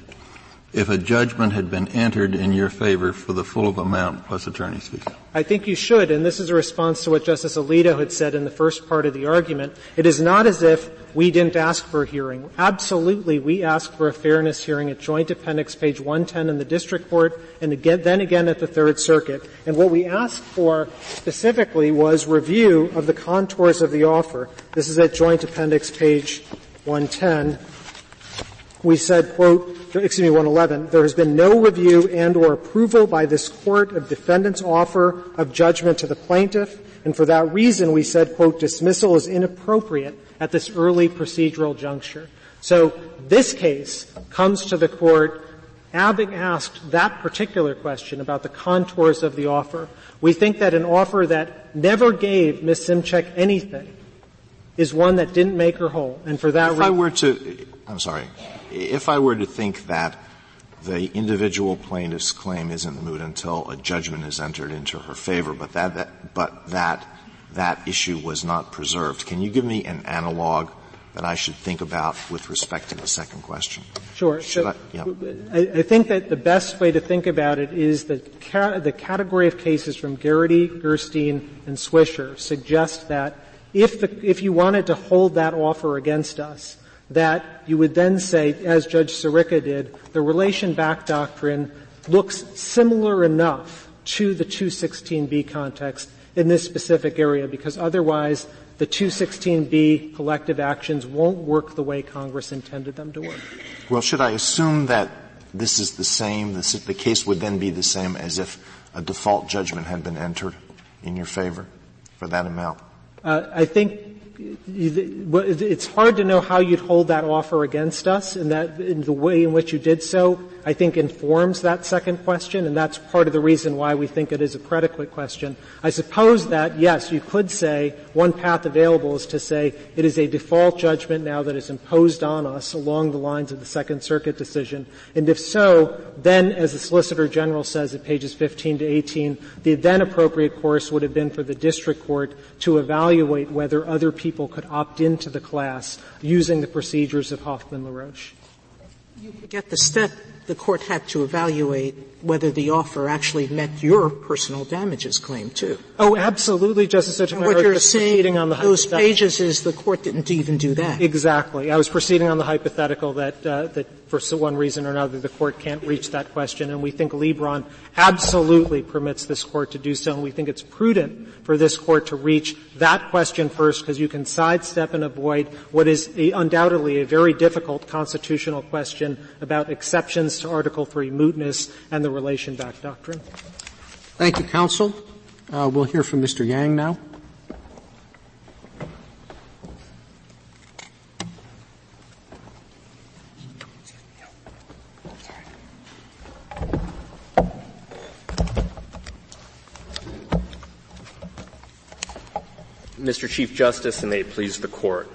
if a judgment had been entered in your favor for the full amount plus attorney's fees? I think you should, and this is a response to what Justice Alito had said in the first part of the argument. It is not as if we didn't ask for a hearing. Absolutely, we asked for a fairness hearing at Joint Appendix page 110 in the District Court and again at the Third Circuit. And what we asked for specifically was review of the contours of the offer. This is at Joint Appendix page 110. We said, quote, 111, there has been no review and or approval by this Court of defendant's offer of judgment to the plaintiff, and for that reason we said, quote, dismissal is inappropriate at this early procedural juncture. So this case comes to the Court having asked that particular question about the contours of the offer. We think that an offer that never gave Ms. Symczyk anything is one that didn't make her whole, and for that reason... If I were to think that the individual plaintiff's claim isn't moot until a judgment is entered into her favor, but that issue was not preserved, can you give me an analog that I should think about with respect to the second question? Sure. I think that the best way to think about it is that the category of cases from Garrity, Gerstein, and Swisher suggest that if you wanted to hold that offer against us, that you would then say, as Judge Sirica did, the relation back doctrine looks similar enough to the 216B context in this specific area, because otherwise the 216B collective actions won't work the way Congress intended them to work. Well, should I assume that this is the same, the case would then be the same as if a default judgment had been entered in your favor for that amount? I think it's hard to know how you'd hold that offer against us, and that in the way in which you did so, I think, informs that second question, and that's part of the reason why we think it is a predicate question. I suppose that, yes, you could say one path available is to say it is a default judgment now that is imposed on us along the lines of the Second Circuit decision, and if so, then, as the Solicitor General says at pages 15 to 18, the then appropriate course would have been for the district court to evaluate whether other people could opt into the class using the procedures of Hoffman-La Roche. You forget the step the court had to evaluate whether the offer actually met your personal damages claim, too. Oh, absolutely, Justice Sotomayor. And what you're saying on those pages is the court didn't even do that. Exactly. I was proceeding on the hypothetical that for one reason or another the court can't reach that question, and we think LeBron absolutely permits this court to do so, and we think it's prudent for this court to reach that question first, because you can sidestep and avoid what is undoubtedly a very difficult constitutional question about exceptions to Article III mootness and the relation back doctrine. Thank you, counsel. We'll hear from Mr. Yang now. Mr. Chief Justice, and may it please the court,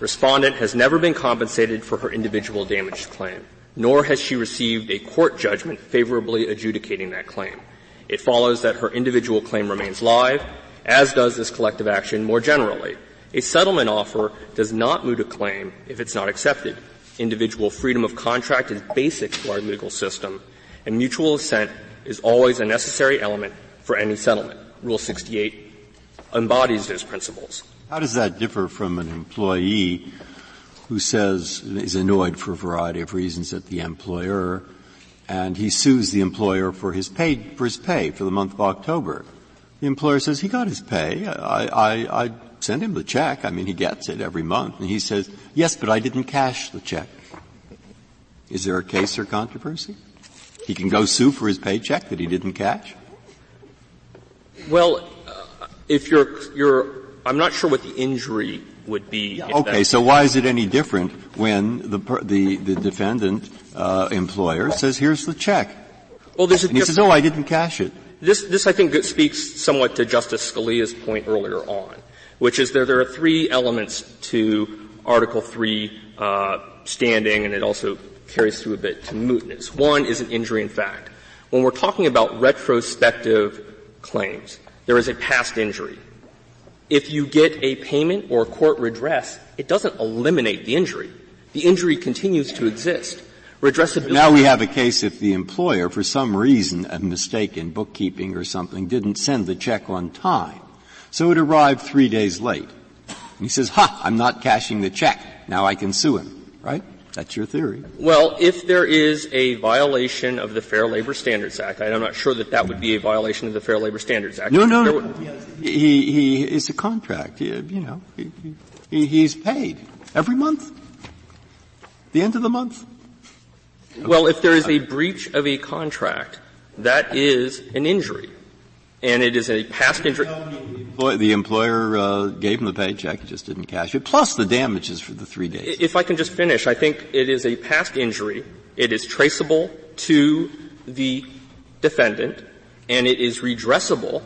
respondent has never been compensated for her individual damage claim, nor has she received a court judgment favorably adjudicating that claim. It follows that her individual claim remains live, as does this collective action more generally. A settlement offer does not moot a claim if it's not accepted. Individual freedom of contract is basic to our legal system, and mutual assent is always a necessary element for any settlement. Rule 68 embodies those principles. How does that differ from an employee who says is annoyed for a variety of reasons at the employer, and he sues the employer for his pay for the month of October? The employer says he got his pay. I sent him the check. I mean, he gets it every month, and he says, yes, but I didn't cash the check. Is there a case or controversy? He can go sue for his paycheck that he didn't cash? Well, if I'm not sure what the injury would be. Yeah, okay, so why is it any different when the defendant employer says, here's the check? Well, there's and he says, I didn't cash it. This I think speaks somewhat to Justice Scalia's point earlier on, which is there are three elements to Article III standing, and it also carries through a bit to mootness. One is an injury in fact. When we're talking about retrospective claims, there is a past injury. If you get a payment or court redress, it doesn't eliminate the injury. The injury continues to exist. Redressability. Now we have a case if the employer, for some reason, a mistake in bookkeeping or something, didn't send the check on time. So it arrived 3 days late. And he says, I'm not cashing the check. Now I can sue him. Right? That's your theory. Well, if there is a violation of the Fair Labor Standards Act, I'm not sure that would be a violation of the Fair Labor Standards Act. No. He it's a contract. He's paid every month, the end of the month. Well, if there is a breach of a contract, that is an injury, and it is a past injury. The employer gave him the paycheck, he just didn't cash it, plus the damages for the 3 days. If I can just finish, I think it is a past injury. It is traceable to the defendant, and it is redressable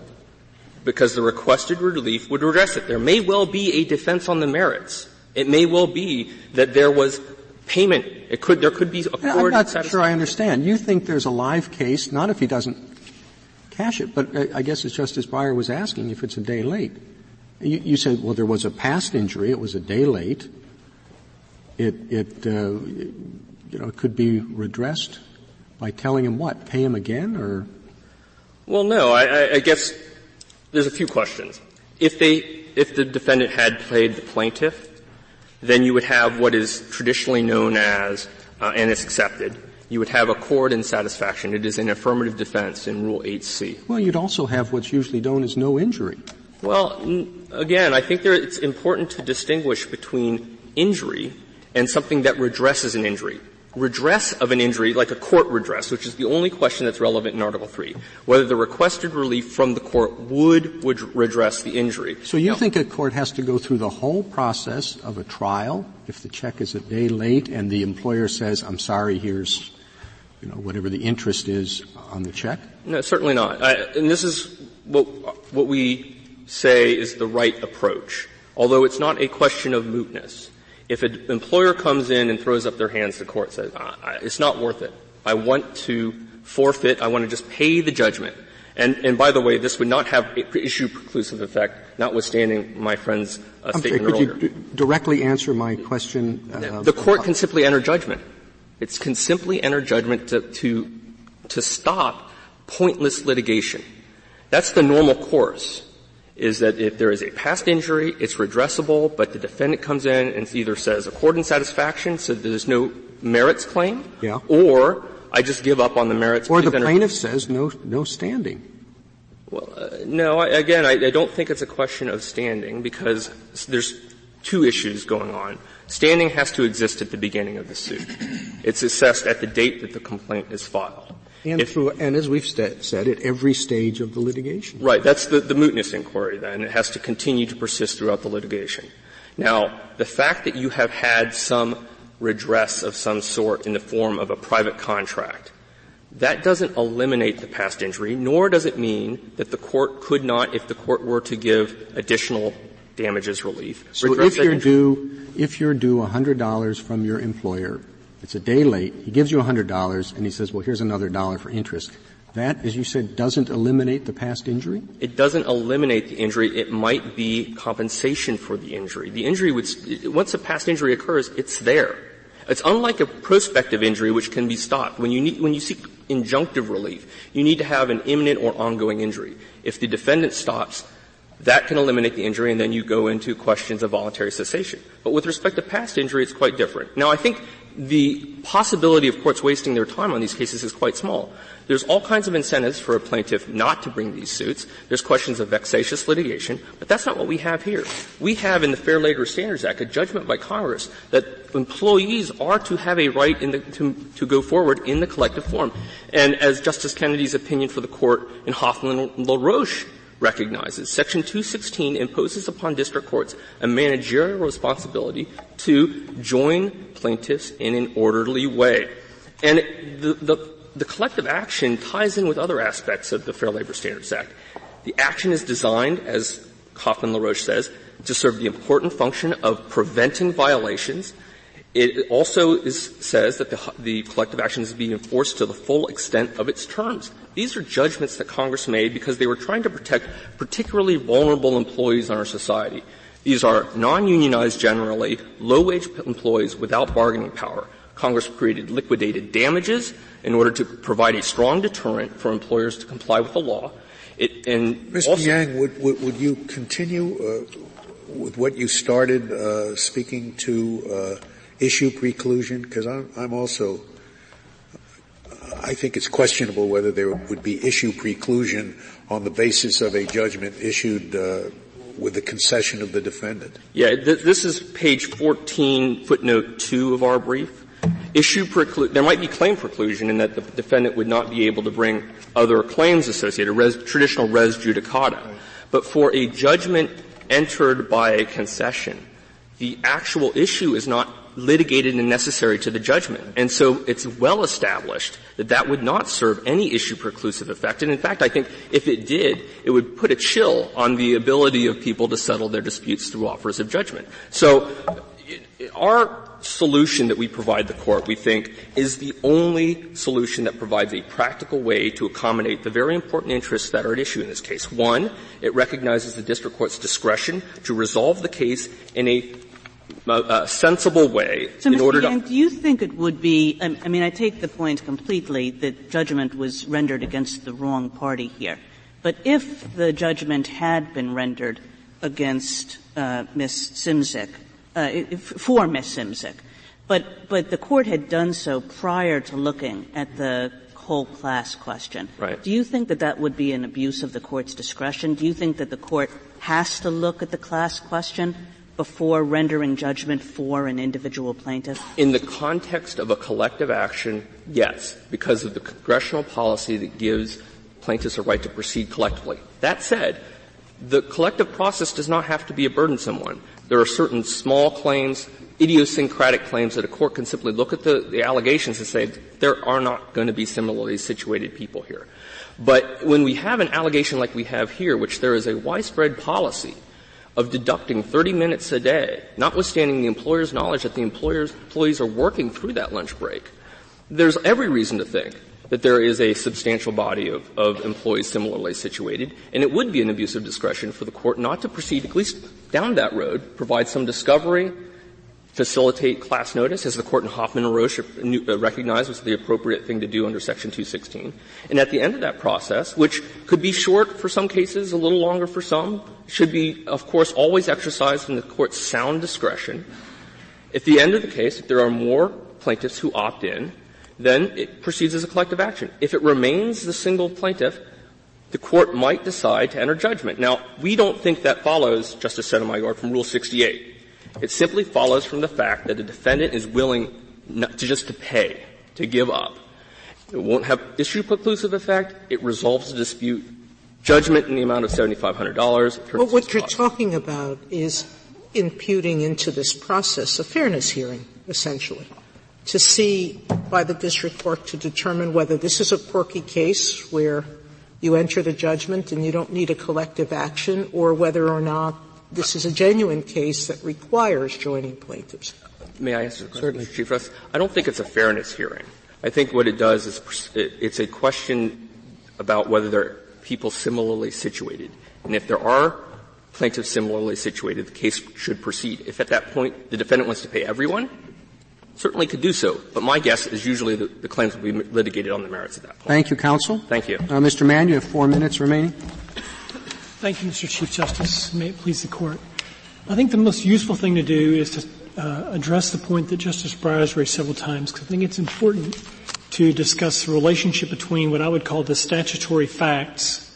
because the requested relief would redress it. There may well be a defense on the merits. It may well be that there was payment. There could be a court. I'm not sure I understand. You think there's a live case, not if he doesn't cash it, but I guess as Justice Breyer was asking, if it's a day late, you said, well, there was a past injury, it was a day late, it could be redressed by telling him what? Pay him again, or? Well, no. I guess there's a few questions. If the defendant had played the plaintiff, then you would have what is traditionally known as, and it's accepted, you would have accord and satisfaction. It is an affirmative defense in Rule 8C. Well, you'd also have what's usually known as no injury. Well, again, I think it's important to distinguish between injury and something that redresses an injury. Redress of an injury, like a court redress, which is the only question that's relevant in Article III, whether the requested relief from the court would redress the injury. So you think a court has to go through the whole process of a trial if the check is a day late and the employer says, I'm sorry, here's, whatever the interest is on the check? No, certainly not. And this is what we say is the right approach, although it's not a question of mootness. If an employer comes in and throws up their hands, the court says, it's not worth it. I want to forfeit. I want to just pay the judgment. And by the way, this would not have issue preclusive effect, notwithstanding my friend's statement earlier. Could you directly answer my question? The court can simply enter judgment. It can simply enter judgment to stop pointless litigation. That's the normal course. Is that if there is a past injury, it's redressable, but the defendant comes in and either says accord and satisfaction, so there's no merits claim, or I just give up on the merits. Or the plaintiff says no standing. Well, I don't think it's a question of standing because there's two issues going on. Standing has to exist at the beginning of the suit. It's assessed at the date that the complaint is filed. And as we've said, at every stage of the litigation. Right. That's the mootness inquiry, then. It has to continue to persist throughout the litigation. Now, the fact that you have had some redress of some sort in the form of a private contract, that doesn't eliminate the past injury, nor does it mean that the court could not, if the court were to give additional damages relief. So if you're due $100 from your employer, it's a day late. He gives you $100, and he says, well, here's another $1 for interest. That, as you said, doesn't eliminate the past injury? It doesn't eliminate the injury. It might be compensation for the injury. The injury once a past injury occurs, it's there. It's unlike a prospective injury, which can be stopped. When you seek injunctive relief, you need to have an imminent or ongoing injury. If the defendant stops, that can eliminate the injury, and then you go into questions of voluntary cessation. But with respect to past injury, it's quite different. Now, I think the possibility of courts wasting their time on these cases is quite small. There's all kinds of incentives for a plaintiff not to bring these suits. There's questions of vexatious litigation, but that's not what we have here. We have in the Fair Labor Standards Act a judgment by Congress that employees are to have a right to go forward in the collective form. And as Justice Kennedy's opinion for the court in Hoffman-La Roche recognizes, Section 216 imposes upon district courts a managerial responsibility to join plaintiffs in an orderly way. And the collective action ties in with other aspects of the Fair Labor Standards Act. The action is designed, as Hoffman-La Roche says, to serve the important function of preventing violations. It also says that the collective action is being enforced to the full extent of its terms. These are judgments that Congress made because they were trying to protect particularly vulnerable employees in our society. These are non-unionized generally, low-wage employees without bargaining power. Congress created liquidated damages in order to provide a strong deterrent for employers to comply with the law. Mr. Yang, would you continue with what you started speaking to issue preclusion? Because I'm also, I think it's questionable whether there would be issue preclusion on the basis of a judgment issued with the concession of the defendant. Yeah, this is page 14, footnote 2 of our brief. There might be claim preclusion in that the defendant would not be able to bring other claims associated, traditional res judicata. Right. But for a judgment entered by a concession, the actual issue is not litigated and necessary to the judgment. And so it's well established that would not serve any issue preclusive effect. And in fact, I think if it did, it would put a chill on the ability of people to settle their disputes through offers of judgment. So our solution that we provide the court, we think, is the only solution that provides a practical way to accommodate the very important interests that are at issue in this case. One, it recognizes the district court's discretion to resolve the case in a sensible way so in Mr. order Yang, to. Do you think it would be? I mean, I take the point completely that judgment was rendered against the wrong party here. But if the judgment had been rendered against Ms. Symczyk, for Ms. Symczyk, but the court had done so prior to looking at the whole class question. Right. Do you think that that would be an abuse of the court's discretion? Do you think that the court has to look at the class question before rendering judgment for an individual plaintiff? In the context of a collective action, yes, because of the congressional policy that gives plaintiffs a right to proceed collectively. That said, the collective process does not have to be a burdensome one. There are certain small claims, idiosyncratic claims that a court can simply look at the allegations and say there are not going to be similarly situated people here. But when we have an allegation like we have here, which there is a widespread policy of deducting 30 minutes a day, notwithstanding the employer's knowledge that the employees are working through that lunch break, there's every reason to think that there is a substantial body of employees similarly situated, and it would be an abuse of discretion for the court not to proceed at least down that road, provide some discovery, facilitate class notice, as the court in Hoffman-La Roche recognized was the appropriate thing to do under Section 216. And at the end of that process, which could be short for some cases, a little longer for some, should be, of course, always exercised in the court's sound discretion. At the end of the case, if there are more plaintiffs who opt in, then it proceeds as a collective action. If it remains the single plaintiff, the court might decide to enter judgment. Now, we don't think that follows, Justice Sotomayor, from Rule 68. It simply follows from the fact that a defendant is willing not to just to pay, to give up. It won't have issue preclusive effect. It resolves the dispute. Judgment in the amount of $7,500. Well, what you're talking about is imputing into this process a fairness hearing, essentially, to see by the district court to determine whether this is a quirky case where you enter the judgment and you don't need a collective action, or whether or not this is a genuine case that requires joining plaintiffs. May I answer the question? Certainly. Chief Justice? I don't think it's a fairness hearing. I think what it does is it's a question about whether there are people similarly situated. And if there are plaintiffs similarly situated, the case should proceed. If at that point the defendant wants to pay everyone, certainly could do so. But my guess is usually the claims will be litigated on the merits at that point. Thank you, counsel. Thank you. Mr. Mann, you have 4 minutes remaining. Thank you, Mr. Chief Justice. May it please the Court. I think the most useful thing to do is to address the point that Justice Breyer has raised several times, because I think it's important to discuss the relationship between what I would call the statutory facts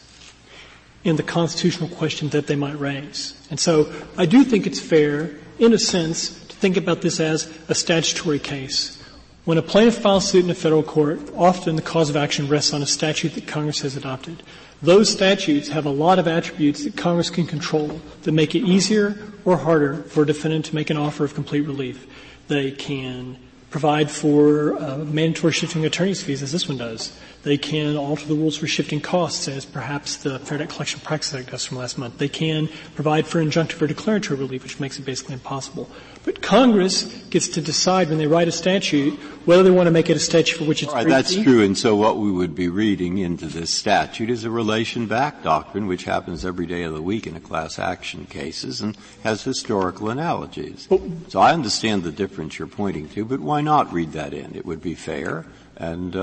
and the constitutional question that they might raise. And so I do think it's fair, in a sense, to think about this as a statutory case. When a plaintiff files suit in a federal court, often the cause of action rests on a statute that Congress has adopted. Those statutes have a lot of attributes that Congress can control that make it easier or harder for a defendant to make an offer of complete relief. They can provide for mandatory shifting attorney's fees, as this one does. They can alter the rules for shifting costs, as perhaps the Fair Debt Collection Practices Act does from last month. They can provide for injunctive or declaratory relief, which makes it basically impossible. But Congress gets to decide when they write a statute whether they want to make it a statute for which it's right, that's true. And so what we would be reading into this statute is a relation back doctrine, which happens every day of the week in a class action cases and has historical analogies. Well, so I understand the difference you're pointing to, but why not read that in? It would be fair, and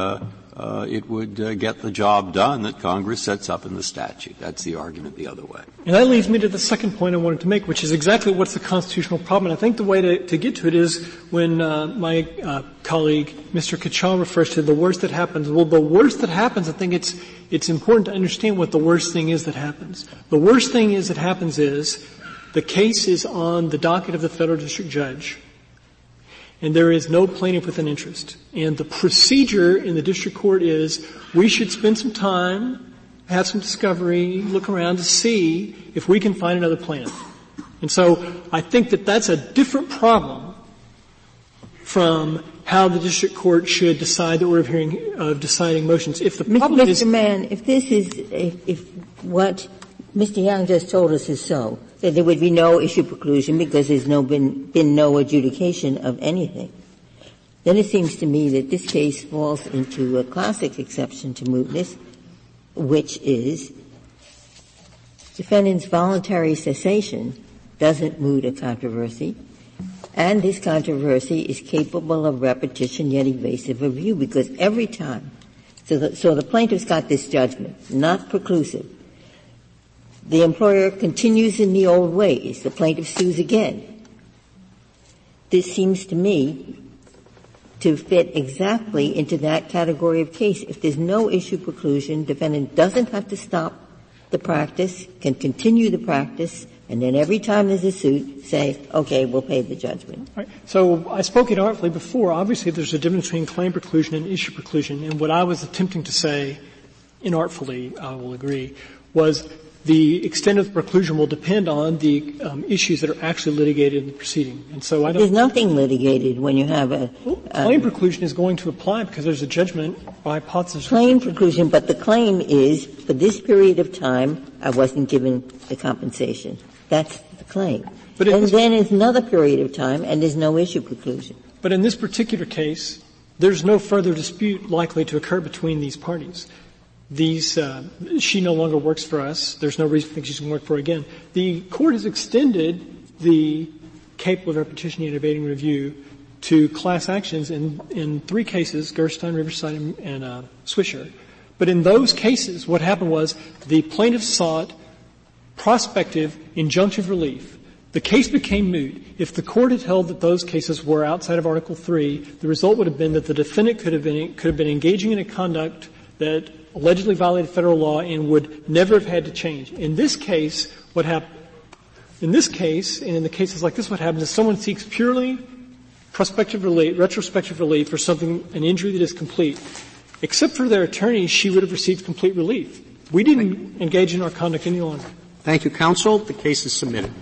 it would get the job done that Congress sets up in the statute. That's the argument the other way. And that leads me to the second point I wanted to make, which is exactly what's the constitutional problem. And I think the way to get to it is when my colleague, Mr. Kachal, refers to the worst that happens. Well, the worst that happens, I think it's important to understand what the worst thing is that happens. The worst thing is that happens is the case is on the docket of the federal district judge, and there is no plaintiff with an interest. And the procedure in the district court is we should spend some time, have some discovery, look around to see if we can find another plaintiff. And so I think that that's a different problem from how the district court should decide the order of hearing of deciding motions. If the problem is, Mr. Mann, if this is if what Mr. Young just told us is so, that there would be no issue preclusion because there's been no adjudication of anything, then it seems to me that this case falls into a classic exception to mootness, which is defendant's voluntary cessation doesn't moot a controversy, And this controversy is capable of repetition yet evasive review, because every time so the plaintiff's got this judgment, not preclusive. The employer continues in the old ways. The plaintiff sues again. This seems to me to fit exactly into that category of case. If there's no issue preclusion, defendant doesn't have to stop the practice, can continue the practice, and then every time there's a suit, say, okay, we'll pay the judgment. All right. So I spoke it artfully before. Obviously, there's a difference between claim preclusion and issue preclusion, and what I was attempting to say, inartfully, I will agree, was the extent of the preclusion will depend on the issues that are actually litigated in the proceeding. And so I don't — there's nothing litigated when you have a — claim preclusion is going to apply because there's a judgment by hypothesis. Claim preclusion, but the claim is, for this period of time, I wasn't given the compensation. That's the claim. But and then it's another period of time, and there's no issue preclusion. But in this particular case, there's no further dispute likely to occur between these parties. These she no longer works for us. There's no reason to think she's going to work for her again. The Court has extended the capable of repetition and evading review to class actions in three cases, Gerstein, Riverside, and Swisher. But in those cases, what happened was the plaintiff sought prospective injunctive relief. The case became moot. If the Court had held that those cases were outside of Article III, the result would have been that the defendant could have been engaging in a conduct that allegedly violated federal law and would never have had to change. In this case, what happened? In this case, and in the cases like this, what happens is someone seeks purely prospective relief, retrospective relief for something, an injury that is complete. Except for their attorney, she would have received complete relief. We didn't engage in our conduct any longer. Thank you, counsel. The case is submitted.